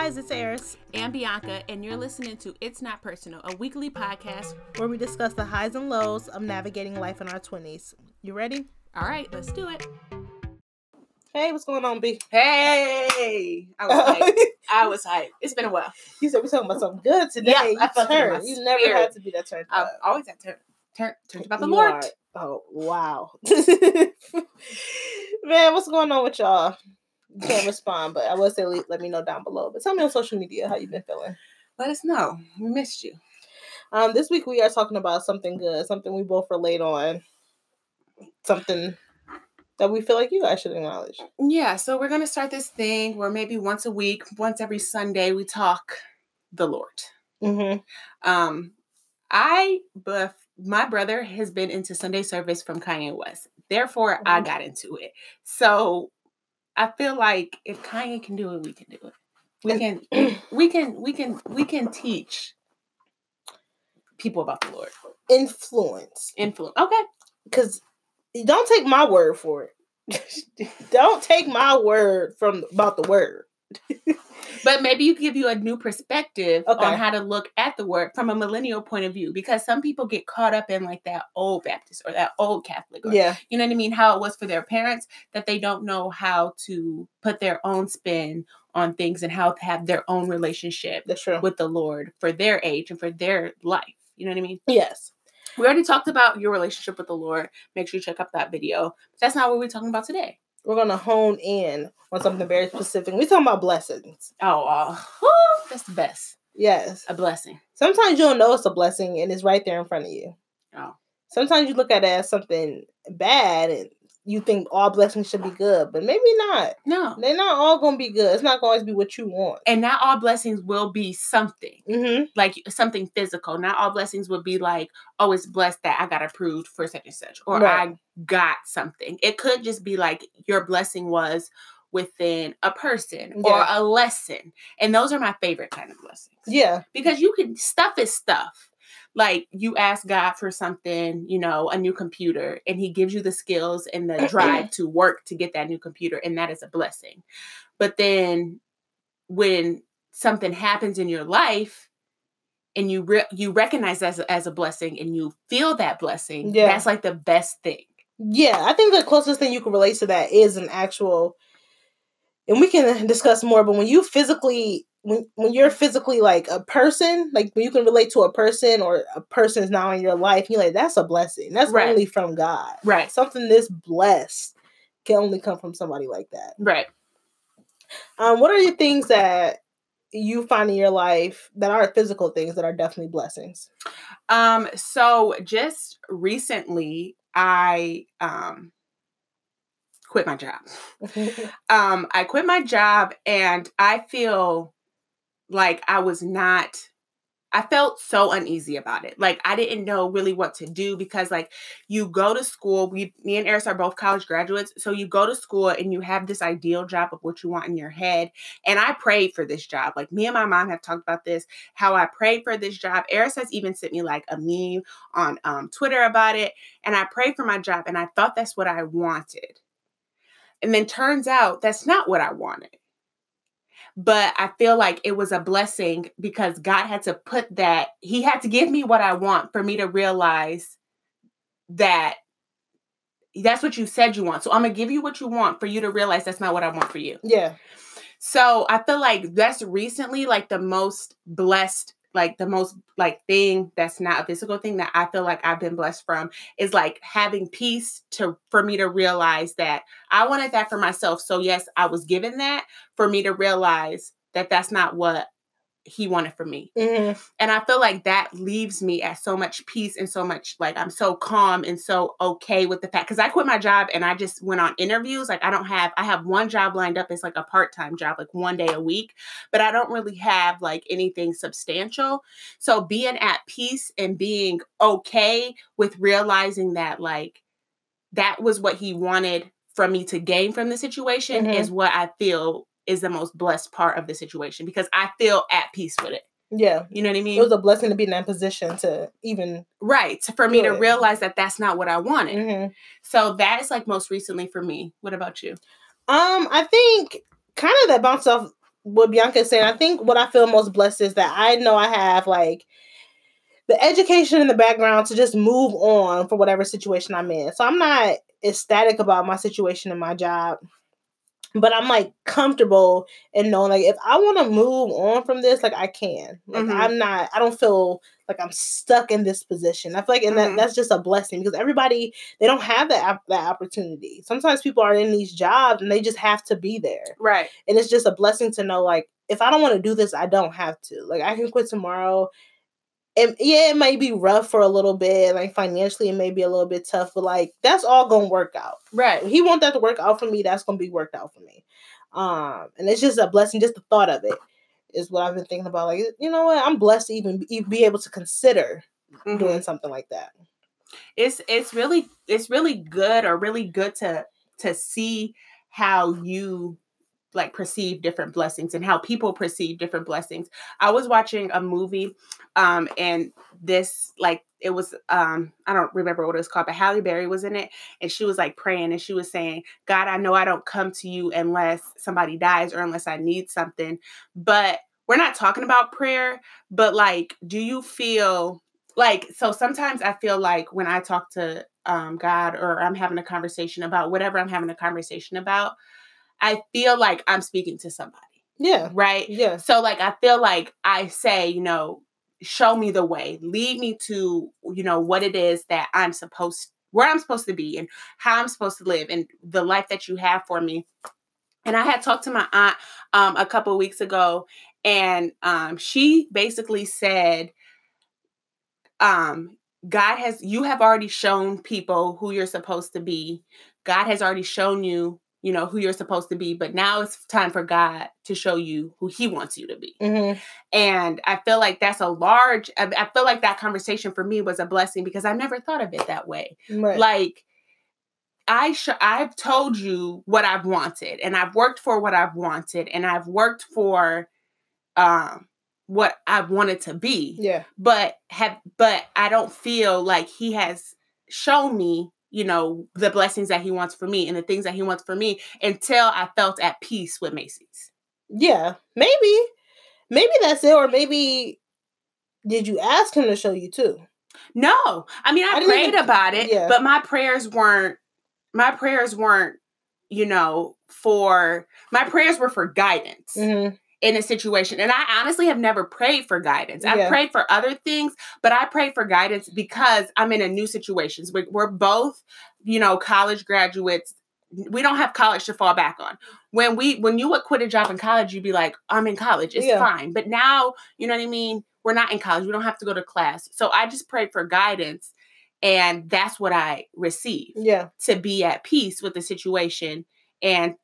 guys, it's Eris and Bianca, and you're listening to It's Not Personal, a weekly podcast where we discuss the highs and lows of navigating life in our 20s. You ready? All right, let's do it. Hey, what's going on, B? Hey! I was hyped. It's been a while. You said we're talking about something good today. Yeah, I felt turned. You never had to be that turned. I've always had turned about the Lord. Oh, wow. Man, what's going on with y'all? You can't respond, but I will say let me know down below. But tell me on social media how you've been feeling. Let us know. We missed you. This week we are talking about something good, something we both relate on, something that we feel like you guys should acknowledge. Yeah, so we're going to start this thing where maybe once a week, once every Sunday, we talk the Lord. Mm-hmm. My brother has been into Sunday service from Kanye West. Therefore, mm-hmm. I got into it. So I feel like if Kanye can do it, we can do it. We can teach people about the Lord. Influence. Okay. Because don't take my word for it. Don't take my word about the word. But maybe you give you a new perspective on how to look at the word from a millennial point of view, because some people get caught up in like that old Baptist or that old Catholic. Or, yeah. You know what I mean? How it was for their parents, that they don't know how to put their own spin on things and how to have their own relationship with the Lord for their age and for their life. You know what I mean? Yes. We already talked about your relationship with the Lord. Make sure you check out that video. But that's not what we're talking about today. We're going to hone in on something very specific. We're talking about blessings. Oh, that's the best. Yes. A blessing. Sometimes you don't know it's a blessing and it's right there in front of you. Oh. Sometimes you look at it as something bad and you think all blessings should be good, but maybe not. No. They're not all going to be good. It's not going to always be what you want. And not all blessings will be something. Mm-hmm. Like something physical. Not all blessings will be like, oh, it's blessed that I got approved for such and such. Or right. I got something. It could just be like your blessing was within a person or a lesson. And those are my favorite kind of blessings. Yeah. Because you can, stuff is stuff. Like, you ask God for something, you know, a new computer, and he gives you the skills and the drive to work to get that new computer, and that is a blessing. But then when something happens in your life and you recognize that as a blessing and you feel that blessing, that's like the best thing. Yeah, I think the closest thing you can relate to that is an actual, and we can discuss more, but when you physically... When you're physically like a person, like when you can relate to a person or a person's now in your life, you're like, that's a blessing. That's only from God. Right. Something this blessed can only come from somebody like that. Right. What are the things that you find in your life that are physical things that are definitely blessings? So just recently I quit my job. I quit my job and I feel... Like, I felt so uneasy about it. Like, I didn't know really what to do because, like, you go to school. Me and Eris are both college graduates. So you go to school and you have this ideal job of what you want in your head. And I prayed for this job. Like, me and my mom have talked about this, how I prayed for this job. Eris has even sent me, like, a meme on Twitter about it. And I prayed for my job. And I thought that's what I wanted. And then turns out that's not what I wanted. But I feel like it was a blessing because God had to put that, he had to give me what I want for me to realize that that's what you said you want. So I'm going to give you what you want for you to realize that's not what I want for you. Yeah. So I feel like that's recently like the most blessed, like the most like thing that's not a physical thing that I feel like I've been blessed from is like having peace for me to realize that I wanted that for myself. So yes, I was given that for me to realize that that's not what he wanted for me. Mm-hmm. And I feel like that leaves me at so much peace and so much, like, I'm so calm and so okay with the fact, because I quit my job and I just went on interviews. Like, I have one job lined up. It's like a part-time job, like one day a week, but I don't really have like anything substantial. So being at peace and being okay with realizing that, like, that was what he wanted from me to gain from the situation mm-hmm. is what I feel is the most blessed part of the situation because I feel at peace with it. Yeah. You know what I mean? It was a blessing to be in that position to even... Right. For me to realize that that's not what I wanted. Mm-hmm. So that is like most recently for me. What about you? I think kind of that bounced off what Bianca's saying, I think what I feel most blessed is that I know I have like the education in the background to just move on for whatever situation I'm in. So I'm not ecstatic about my situation and my job, but I'm like comfortable and knowing like if I want to move on from this, like I can. Like I don't feel like I'm stuck in this position. I feel like, and that's just a blessing because everybody, they don't have that opportunity. Sometimes people are in these jobs and they just have to be there. Right. And it's just a blessing to know, like, if I don't want to do this, I don't have to. Like, I can quit tomorrow. And yeah, it may be rough for a little bit. Like, financially, it may be a little bit tough. But, like, that's all going to work out. Right. If he wants that to work out for me, that's going to be worked out for me. And it's just a blessing, just the thought of it. Is what I've been thinking about. Like, you know what? I'm blessed to even be able to consider doing something like that. It's really good or really good to see how you like perceive different blessings and how people perceive different blessings. I was watching a movie, and this like it was I don't remember what it was called, but Halle Berry was in it, and she was like praying and she was saying, God, I know I don't come to you unless somebody dies or unless I need something. But we're not talking about prayer, but like, do you feel like, so sometimes I feel like when I talk to God or I'm having a conversation about whatever I'm having a conversation about, I feel like I'm speaking to somebody. Yeah. Right? Yeah. So like, I feel like I say, you know, show me the way, lead me to, you know, what it is that I'm supposed, where I'm supposed to be and how I'm supposed to live and the life that you have for me. And I had talked to my aunt a couple of weeks ago, and she basically said, you have already shown people who you're supposed to be. God has already shown you, you know, who you're supposed to be, but now it's time for God to show you who he wants you to be. Mm-hmm. And I feel like that's I feel like that conversation for me was a blessing because I never thought of it that way. Right. Like I've told you what I've wanted, and I've worked for what I've wanted, and I've worked for, what I've wanted to be. Yeah. But I don't feel like he has shown me, you know, the blessings that he wants for me and the things that he wants for me until I felt at peace with Macy's. Yeah, maybe that's it. Or maybe did you ask him to show you too? No, I mean, I prayed about it, yeah. But my prayers weren't, you know, my prayers were for guidance. Mm-hmm. In a situation. And I honestly have never prayed for guidance. I've prayed for other things, but I prayed for guidance because I'm in a new situation. We're both, you know, college graduates. We don't have college to fall back on. When you would quit a job in college, you'd be like, I'm in college. It's fine. But now, you know what I mean? We're not in college. We don't have to go to class. So I just prayed for guidance, and that's what I received. Yeah. To be at peace with the situation and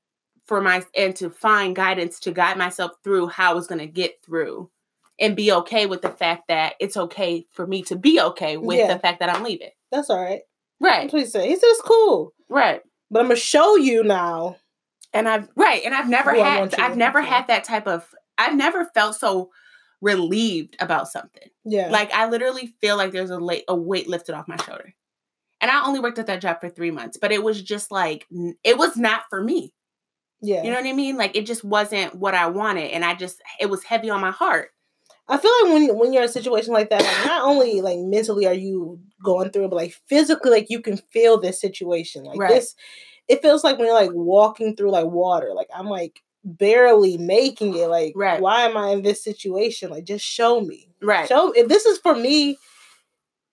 to find guidance to guide myself through how I was going to get through and be okay with the fact that it's okay for me to be okay with the fact that I'm leaving. That's all right. Right. That's what he said. He said it's cool. Right. But I'm going to show you now. And I've never had that type of, I've never felt so relieved about something. Yeah. Like I literally feel like there's a weight lifted off my shoulder. And I only worked at that job for 3 months, but it was just like, it was not for me. Yeah. You know what I mean? Like, it just wasn't what I wanted. And it was heavy on my heart. I feel like when you're in a situation like that, like, not only like mentally are you going through it, but like physically, like you can feel this situation. Like this, it feels like when you're like walking through like water, like I'm like barely making it. Like, why am I in this situation? Like, just show me. Right. If this is for me,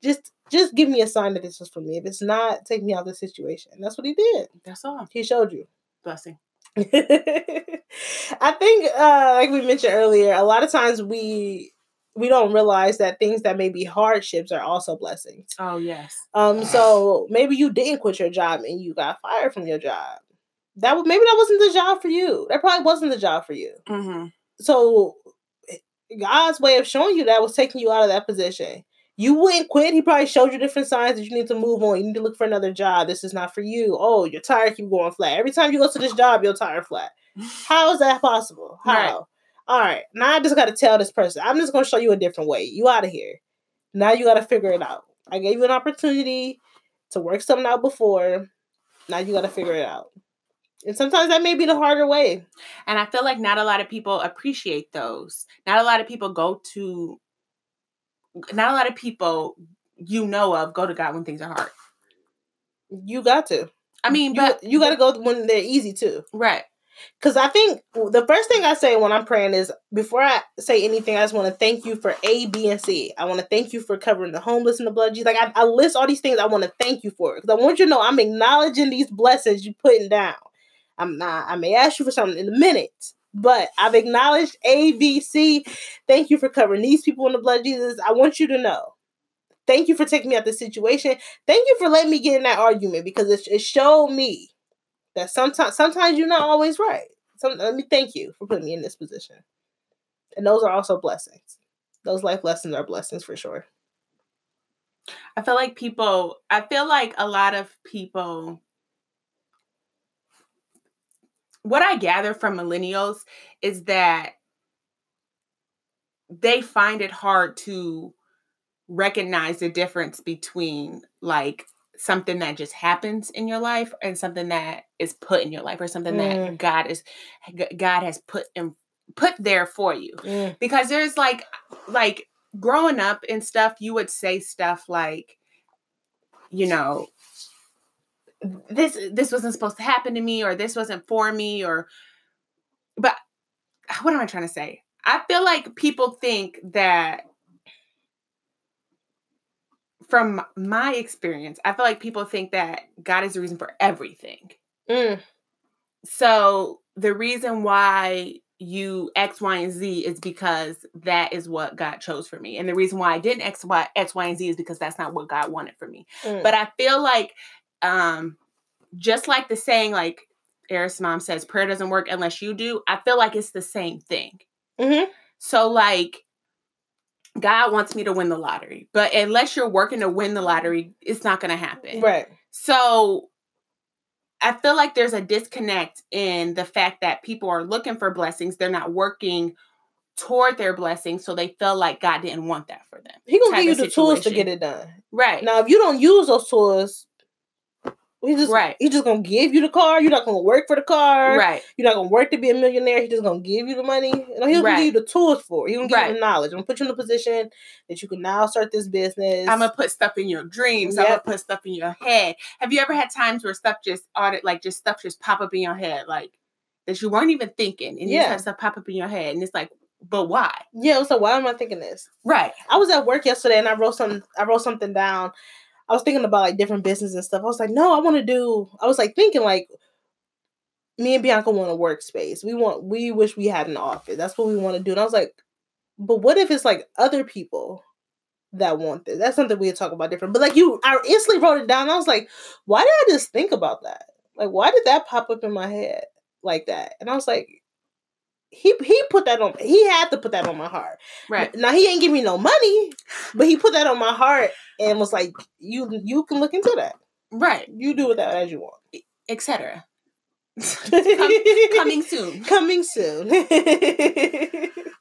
just give me a sign that this is for me. If it's not, take me out of this situation. And that's what he did. That's all. He showed you. Blessing. I think like we mentioned earlier, a lot of times we don't realize that things that may be hardships are also blessings. Oh yes. So maybe you didn't quit your job and you got fired from your job. Maybe that wasn't the job for you. That probably wasn't the job for you. Mm-hmm. So God's way of showing you that was taking you out of that position. You wouldn't quit. He probably showed you different signs that you need to move on. You need to look for another job. This is not for you. Oh, your tire keep going flat. Every time you go to this job, your tire flat. How is that possible? How? Right. All right. Now I just got to tell this person. I'm just going to show you a different way. You out of here. Now you got to figure it out. I gave you an opportunity to work something out before. Now you got to figure it out. And sometimes that may be the harder way. And I feel like not a lot of people appreciate those. Not a lot of people you know of go to God when things are hard. You got to. I mean, but you got to go when they're easy too. Right. Because I think the first thing I say when I'm praying is, before I say anything, I just want to thank you for A, B, and C. I want to thank you for covering the homeless in the blood of Jesus. Like, I list all these things I want to thank you for. Because I want you to know I'm acknowledging these blessings you're putting down. I may ask you for something in a minute, but I've acknowledged A, B, C. Thank you for covering these people in the blood of Jesus. I want you to know. Thank you for taking me out of the situation. Thank you for letting me get in that argument, because it showed me that sometimes you're not always right. Let me thank you for putting me in this position. And those are also blessings. Those life lessons are blessings for sure. I feel like a lot of people, what I gather from millennials is that they find it hard to recognize the difference between like something that just happens in your life and something that is put in your life, or something that God has put there for you. Because there's like growing up and stuff, you would say stuff like, you know, this wasn't supposed to happen to me, or this wasn't for me, but what am I trying to say? I feel like people think that, from my experience, I feel like people think that God is the reason for everything. So the reason why you X, Y, and Z is because that is what God chose for me. And the reason why I didn't X, Y, and Z is because that's not what God wanted for me. But I feel like, just like the saying, like Eris' mom says, prayer doesn't work unless you do. I feel like it's the same thing. So like, God wants me to win the lottery, but unless you're working to win the lottery, it's not going to happen. Right. So I feel like there's a disconnect in the fact that people are looking for blessings. They're not working toward their blessings. So they feel like God didn't want that for them. He's going to give you the tools to get it done. Right. Now, if you don't use those tools, he's just going to give you the car. You're not going to work for the car. Right. You're not going to work to be a millionaire. He's just going to give you the money. No, he's going to give you the tools for it. He's going to give you the knowledge. I'm going to put you in a position that you can now start this business. I'm going to put stuff in your dreams. Yep. I'm going to put stuff in your head. Have you ever had times where stuff just pop up in your head, like that you weren't even thinking, and you have stuff pop up in your head, and it's like, but why? Yeah. So why am I thinking this? Right. I was at work yesterday, and I wrote something down. I was thinking about like different business and stuff. I was like, no, I was like thinking like, me and Bianca want a workspace. We wish we had an office. That's what we want to do. And I was like, but what if it's like other people that want this? That's something we had talked about different. But like I instantly wrote it down. I was like, why did I just think about that? Like, why did that pop up in my head like that? And I was like, he had to put that on my heart. Right. Now he ain't give me no money, but he put that on my heart and was like, you can look into that. Right. You do with that as you want. Etc. Coming soon. Coming soon.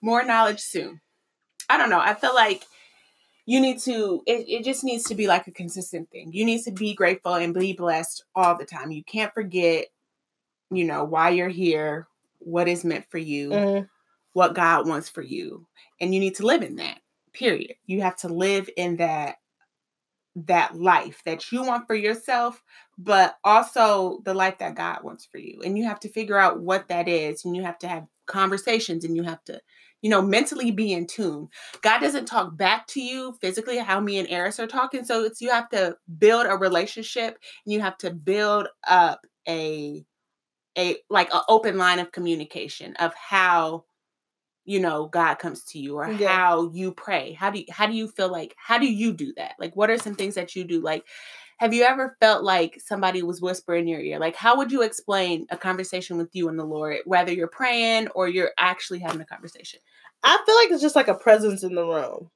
More knowledge soon. I don't know. I feel like you need to, it just needs to be like a consistent thing. You need to be grateful and be blessed all the time. You can't forget, you know, why you're here, what is meant for you, what God wants for you. And you need to live in that, period. You have to live in that life that you want for yourself, but also the life that God wants for you. And you have to figure out what that is. And you have to have conversations, and you have to, you know, mentally be in tune. God doesn't talk back to you physically how me and Eris are talking. So you have to build a relationship, and you have to build up an open line of communication of how, you know, God comes to you, or how you pray. How do you do that? Like, what are some things that you do? Like, have you ever felt like somebody was whispering in your ear? Like, how would you explain a conversation with you and the Lord, whether you're praying or you're actually having a conversation? I feel like it's just like a presence in the room.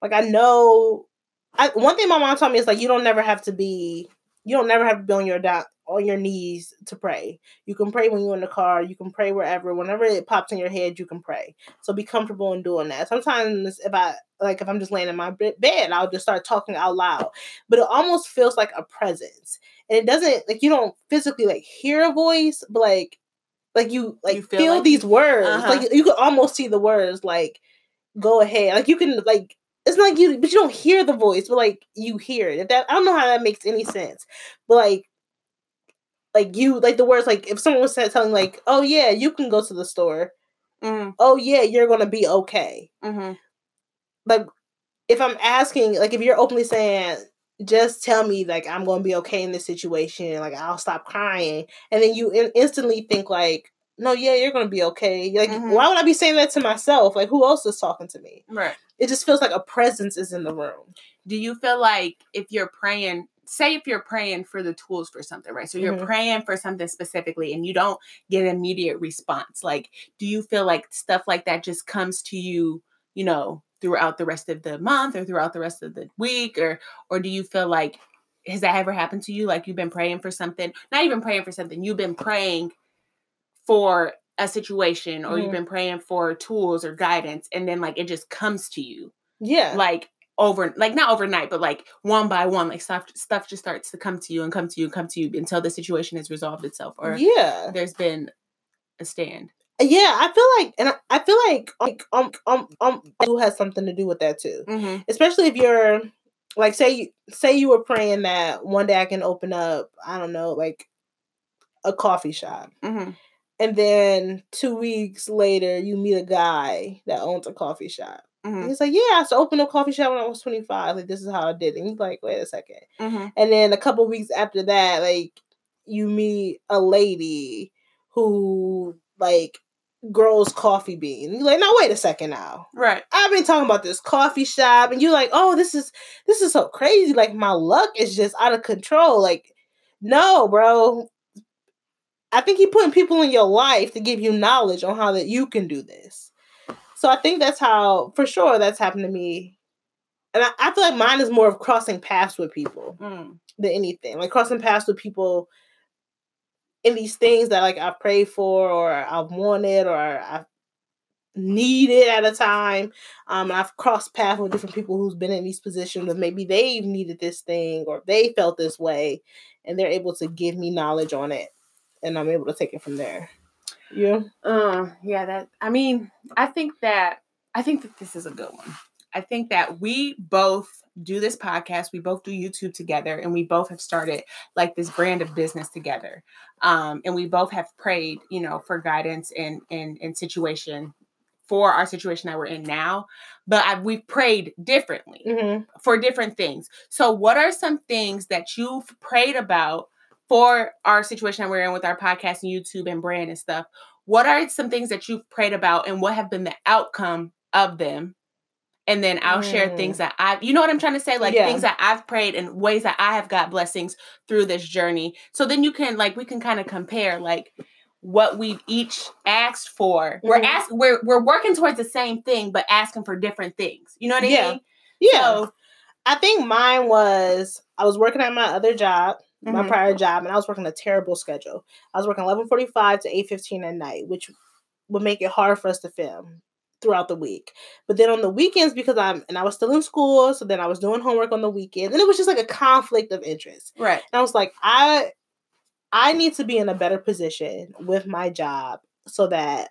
Like, one thing my mom taught me is like, you don't never have to be on your on your knees to pray. You can pray when you're in the car. You can pray wherever. Whenever it pops in your head, you can pray. So be comfortable in doing that. Sometimes if I'm just laying in my bed, I'll just start talking out loud. But it almost feels like a presence. And it doesn't, you don't physically, hear a voice, but, you, you feel like these words. Uh-huh. You can almost see the words, go ahead. You can, it's not like you, but you don't hear the voice, but, you hear it. I don't know how that makes any sense. But, the words, if someone was telling, oh, yeah, you can go to the store. Mm-hmm. Oh, yeah, you're going to be okay. Mm-hmm. If I'm asking, if you're openly saying, just tell me, I'm going to be okay in this situation. I'll stop crying. And then you instantly think, no, yeah, you're going to be okay. Mm-hmm. Why would I be saying that to myself? Who else is talking to me? Right. It just feels like a presence is in the room. Do you feel like if you're praying, say if you're praying for the tools for something, right? So you're mm-hmm. praying for something specifically and you don't get an immediate response. Do you feel like stuff like that just comes to you, throughout the rest of the month or throughout the rest of the week? Or do you feel like, has that ever happened to you? You've been praying for something, not even praying for something, you've been praying for a situation or mm-hmm. you've been praying for tools or guidance. And then it just comes to you. Yeah. Not overnight, but one by one, stuff just starts to come to you and come to you and come to you until the situation has resolved itself or yeah. there's been a stand. Yeah, I feel like who has something to do with that too. Mm-hmm. Especially if you're say you were praying that one day I can open up, I don't know, a coffee shop. Mm-hmm. And then 2 weeks later you meet a guy that owns a coffee shop. Mm-hmm. And he's yeah, I used to open a coffee shop when I was 25. This is how I did it. And he's wait a second. Mm-hmm. And then a couple of weeks after that, you meet a lady who grows coffee beans. You're now wait a second now. Right. I've been talking about this coffee shop and you're oh, this is so crazy. My luck is just out of control. No, bro. I think he putting people in your life to give you knowledge on how that you can do this. So I think that's how, for sure, that's happened to me. And I feel like mine is more of crossing paths with people than anything. Crossing paths with people in these things that I've prayed for or I've wanted or I've needed at a time. I've crossed paths with different people who's been in these positions and maybe they've needed this thing or they felt this way and they're able to give me knowledge on it. And I'm able to take it from there. Yeah. I think that this is a good one. I think that we both do this podcast. We both do YouTube together and we both have started this brand of business together. And we both have prayed, for guidance and situation for our situation that we're in now, but we've prayed differently mm-hmm. for different things. So what are some things that you've prayed about for our situation that we're in with our podcast and YouTube and brand and stuff? What are some things that you've prayed about and what have been the outcome of them? And then I'll share things that I've, you know what I'm trying to say? Things that I've prayed and ways that I have got blessings through this journey. So then you can we can kind of compare what we've each asked for. Mm-hmm. We're working towards the same thing, but asking for different things. You know what I mean? Yeah. So, I think mine was, I was working at my other job. My mm-hmm. prior job, and I was working a terrible schedule. I was working 11:45 to 8:15 at night, which would make it hard for us to film throughout the week. But then on the weekends, because I was still in school, so then I was doing homework on the weekends, and it was just a conflict of interest. Right. And I was I need to be in a better position with my job so that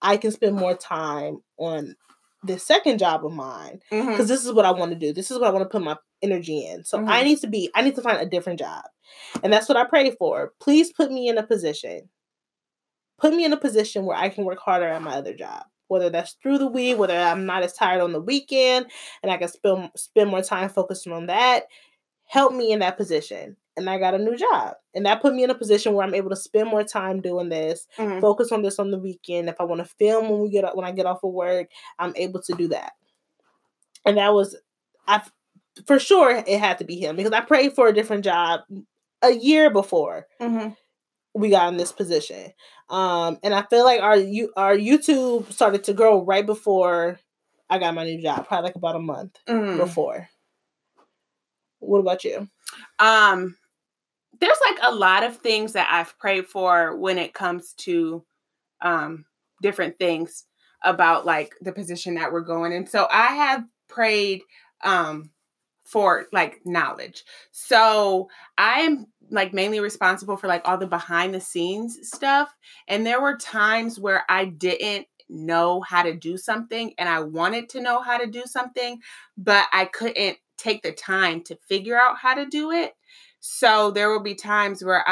I can spend more time on this second job of mine, because mm-hmm. this is what I want to do. This is what I want to put my energy in. So mm-hmm. I need to find a different job. And that's what I pray for. Please put me in a position where I can work harder at my other job, whether that's through the week, whether I'm not as tired on the weekend and I can spend more time focusing on that. Help me in that position. And I got a new job. And that put me in a position where I'm able to spend more time doing this, mm-hmm. focus on this on the weekend. If I want to film when I get off of work, I'm able to do that. And that was, for sure, it had to be him because I prayed for a different job a year before mm-hmm. we got in this position. And I feel like our YouTube started to grow right before I got my new job, probably about a month before. What about you? there's like a lot of things that I've prayed for when it comes to different things about like the position that we're going in. So I have prayed for like knowledge. So I'm like mainly responsible for like all the behind the scenes stuff. And there were times where I didn't know how to do something and I wanted to know how to do something, but I couldn't take the time to figure out how to do it. So there will be times where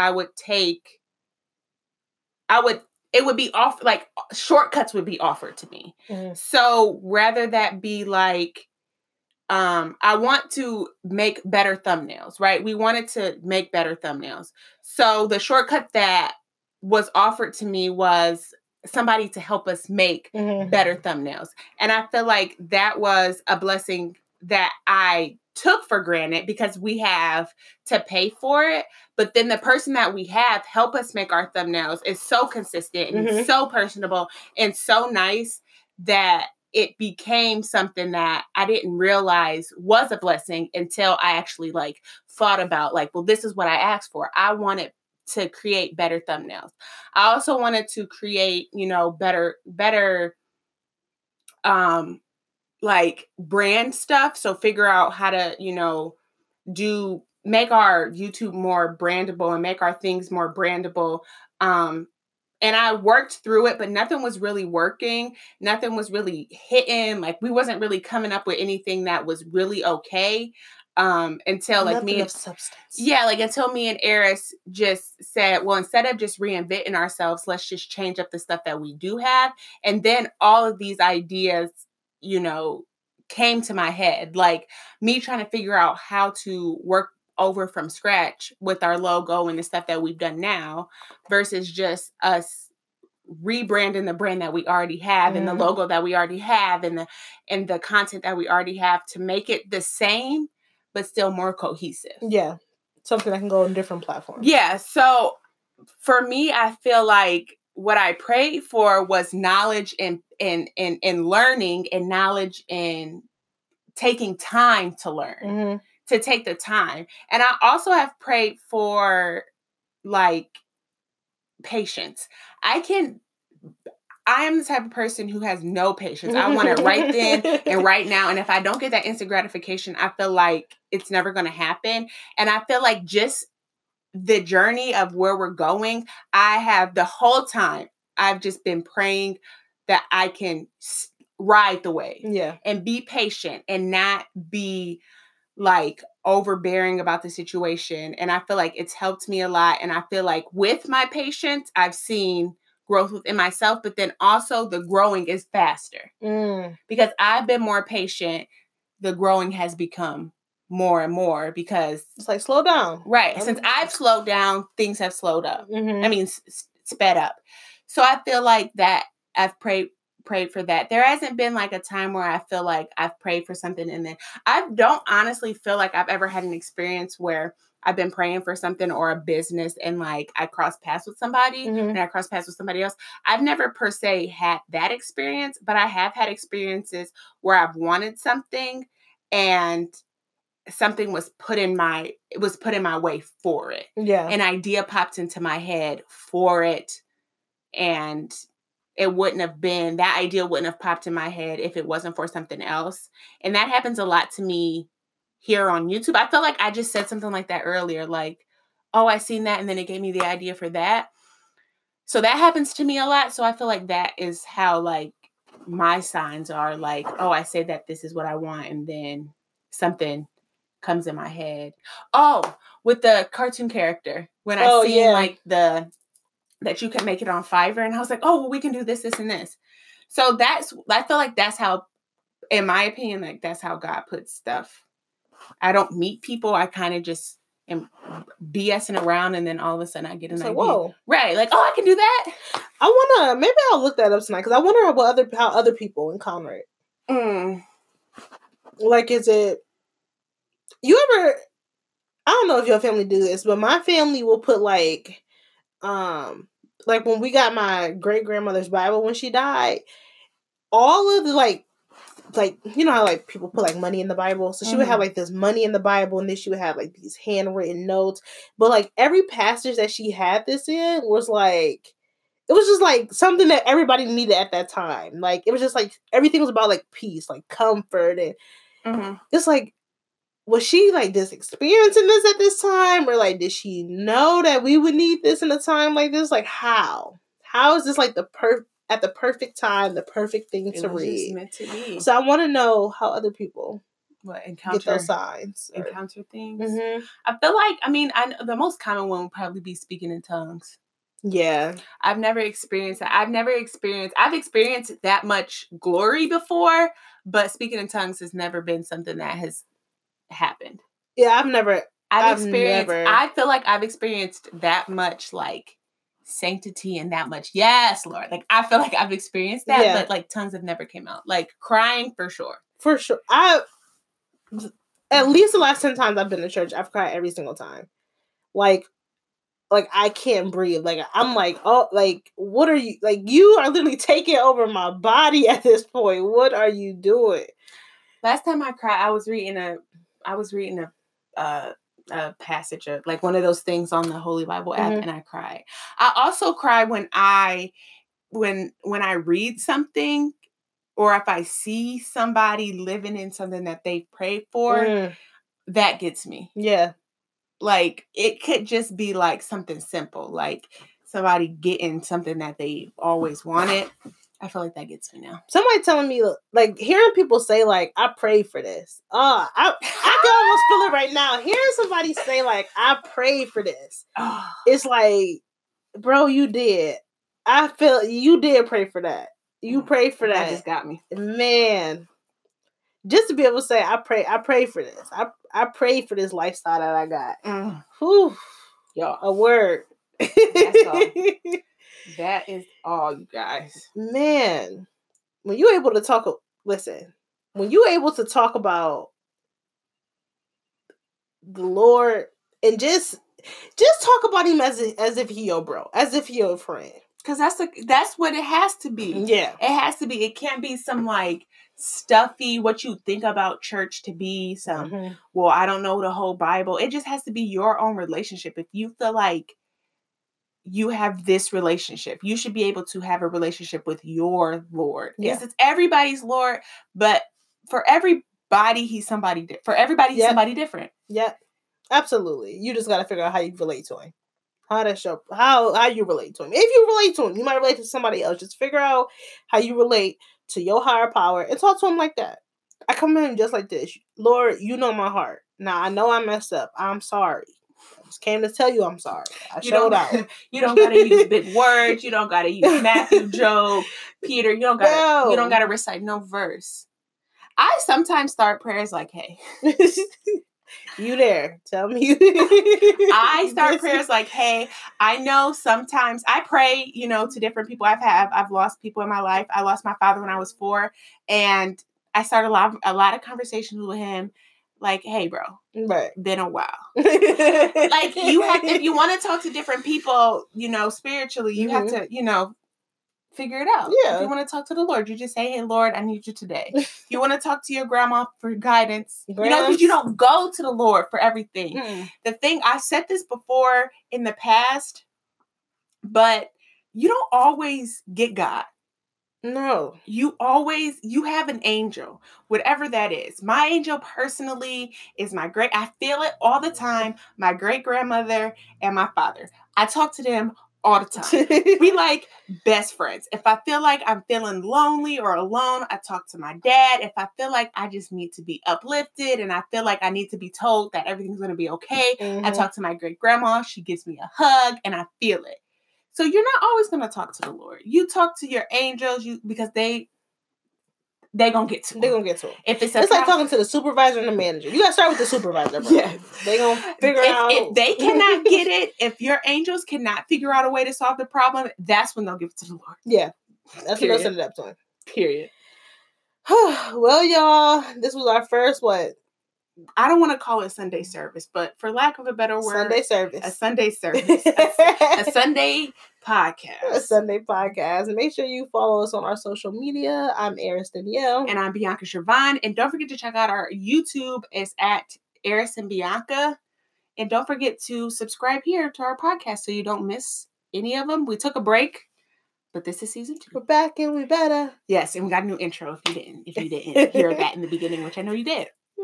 shortcuts would be offered to me. Mm-hmm. So rather that be like, I want to make better thumbnails, right? We wanted to make better thumbnails. So the shortcut that was offered to me was somebody to help us make mm-hmm. better thumbnails. And I feel like that was a blessing that I took for granted because we have to pay for it. But then the person that we have help us make our thumbnails is so consistent and mm-hmm. so personable and so nice that it became something that I didn't realize was a blessing until I actually like thought about like, well, this is what I asked for. I wanted to create better thumbnails. I also wanted to create, you know, better, like brand stuff. So figure out how to, you know, make our YouTube more brandable and make our things more brandable. And I worked through it, but nothing was really working. Nothing was really hitting. Like we wasn't really coming up with anything that was really okay. Until like me and substance. Yeah. Like until me and Eris just said, well, instead of just reinventing ourselves, let's just change up the stuff that we do have. And then all of these ideas, you know, came to my head, like me trying to figure out how to work over from scratch with our logo and the stuff that we've done now versus just us rebranding the brand that we already have mm-hmm. and the logo that we already have and the content that we already have to make it the same, but still more cohesive. Yeah. Something that can go on different platforms. Yeah. So for me, I feel like what I prayed for was knowledge and learning and knowledge and taking time to learn, mm-hmm. to take the time. And I also have prayed for like patience. I am the type of person who has no patience. I want it right then and right now. And if I don't get that instant gratification, I feel like it's never going to happen. And I feel like just the journey of where we're going, I have the whole time, I've just been praying that I can ride the wave and be patient and not be like overbearing about the situation. And I feel like it's helped me a lot. And I feel like with my patience, I've seen growth within myself, but then also the growing is faster because I've been more patient. The growing has become more and more because it's like slow down, right? Since I've slowed down, things have slowed up. Mm-hmm. I mean, sped up. So I feel like that I've prayed for that. There hasn't been like a time where I feel like I've prayed for something and then I don't honestly feel like I've ever had an experience where I've been praying for something or a business and like I cross paths with somebody mm-hmm. and I cross paths with somebody else. I've never per se had that experience, but I have had experiences where I've wanted something and something was put in my way for it. Yeah. An idea popped into my head for it. And it wouldn't have been, that idea wouldn't have popped in my head if it wasn't for something else. And that happens a lot to me here on YouTube. I feel like I just said something like that earlier, like, oh, I seen that. And then it gave me the idea for that. So that happens to me a lot. So I feel like that is how like my signs are like, oh, I say that this is what I want. And then something comes in my head. Oh, with the cartoon character, when I see like that you can make it on Fiverr. And I was like, oh, well, we can do this, this, and this. So I feel like that's how, in my opinion, like that's how God puts stuff. I don't meet people. I kind of just am BSing around. And then all of a sudden I get an idea. Whoa. Right. Like, oh, I can do that. Maybe I'll look that up tonight. Cause I wonder how other people encounter it. Like, I don't know if your family do this, but my family will put like when we got my great grandmother's Bible when she died, all of the like like, you know how, like, people put, like, money in the Bible? So she would have, like, this money in the Bible, and then she would have, like, these handwritten notes. But, like, every passage that she had this in was, like, it was just, like, something that everybody needed at that time. Like, it was just, like, everything was about, like, peace, like, comfort. And it's, like, was she, like, just experiencing this at this time? Or, like, did she know that we would need this in a time like this? Like, how? How is this, like, at the perfect time, the perfect thing to read? Just meant to be. So I want to know how other people encounter, get those signs. Or encounter things. Mm-hmm. I feel like, I mean, the most common one would probably be speaking in tongues. Yeah. I've never experienced that. I've experienced that much glory before, but speaking in tongues has never been something that has happened. Yeah, I feel like I've experienced that much, like, sanctity and that much, yes, Lord. Like, I feel like I've experienced that, but, like, tongues have never came out. Like, crying, for sure. For sure. At least the last 10 times I've been to church, I've cried every single time. Like, I can't breathe. Like, I'm like, oh, like, what are you, like, you are literally taking over my body at this point. What are you doing? Last time I cried, I was reading a passage of, like, one of those things on the Holy Bible app, and I cried. I also cry when I read something, or if I see somebody living in something that they prayed for, that gets me. Yeah. Like, it could just be, like, something simple, like somebody getting something that they always wanted. I feel like that gets me now. Somebody telling me, like, hearing people say, like, I prayed for this. I can almost feel it right now. Hearing somebody say, like, I prayed for this. It's like, bro, you did. I feel you did pray for that. You prayed for that. That just got me. Man. Just to be able to say, I prayed for this. I prayed for this lifestyle that I got. Whew. Y'all. A word. That's all. That is all, you guys. Man, when you're able to talk, listen, when you're able to talk about the Lord and just talk about him as if he your bro, as if he your friend. Because that's what it has to be. Yeah. It has to be. It can't be some, like, stuffy, what you think about church to be, some, well, I don't know the whole Bible. It just has to be your own relationship. If you feel like you have this relationship, you should be able to have a relationship with your Lord. Yes, it's everybody's Lord, but for everybody, he's somebody. For everybody, he's somebody different. Yep, absolutely. You just got to figure out how you relate to him. How you relate to him. If you relate to him, you might relate to somebody else. Just figure out how you relate to your higher power and talk to him like that. I come to him just like this. Lord, you know my heart. Now I know I messed up. I'm sorry. I just came to tell you I'm sorry. I showed out. You don't gotta use big words. You don't gotta use Matthew, Job, Peter. You don't gotta recite no verse. I sometimes start prayers like, "Hey, you there? Tell me." I start prayers like, "Hey, I know." Sometimes I pray, you know, to different people. I've lost people in my life. I lost my father when I was 4, and I started a lot of conversations with him. Like, hey, bro, been a while. Like, you have, if you want to talk to different people, you know, spiritually, you have to, you know, figure it out. Yeah. If you want to talk to the Lord, you just say, hey, Lord, I need you today. You want to talk to your grandma for guidance. You know, because you don't go to the Lord for everything. The thing, I've said this before in the past, but you don't always get God. No, you have an angel, whatever that is. My angel personally is I feel it all the time. My great grandmother and my father. I talk to them all the time. We like best friends. If I feel like I'm feeling lonely or alone, I talk to my dad. If I feel like I just need to be uplifted and I feel like I need to be told that everything's going to be okay, I talk to my great grandma. She gives me a hug and I feel it. So you're not always going to talk to the Lord. You talk to your angels, because they're going to get to it. They're going to get to it. If it's like talking to the supervisor and the manager. You got to start with the supervisor. Bro. Yeah. They're going to figure out. If they cannot get it, if your angels cannot figure out a way to solve the problem, that's when they'll give it to the Lord. Yeah. That's when they'll send it up to him. Period. Well, y'all, this was our first, I don't want to call it Sunday service, but for lack of a better word, Sunday service, a Sunday podcast. Sunday podcast. And make sure you follow us on our social media. I'm Eris Danielle. And I'm Bianca Shervon. And don't forget to check out our YouTube. It's at Eris and Bianca. And don't forget to subscribe here to our podcast so you don't miss any of them. We took a break, but this is season 2. We're back and we better. Yes, and we got a new intro if you didn't hear that in the beginning, which I know you did.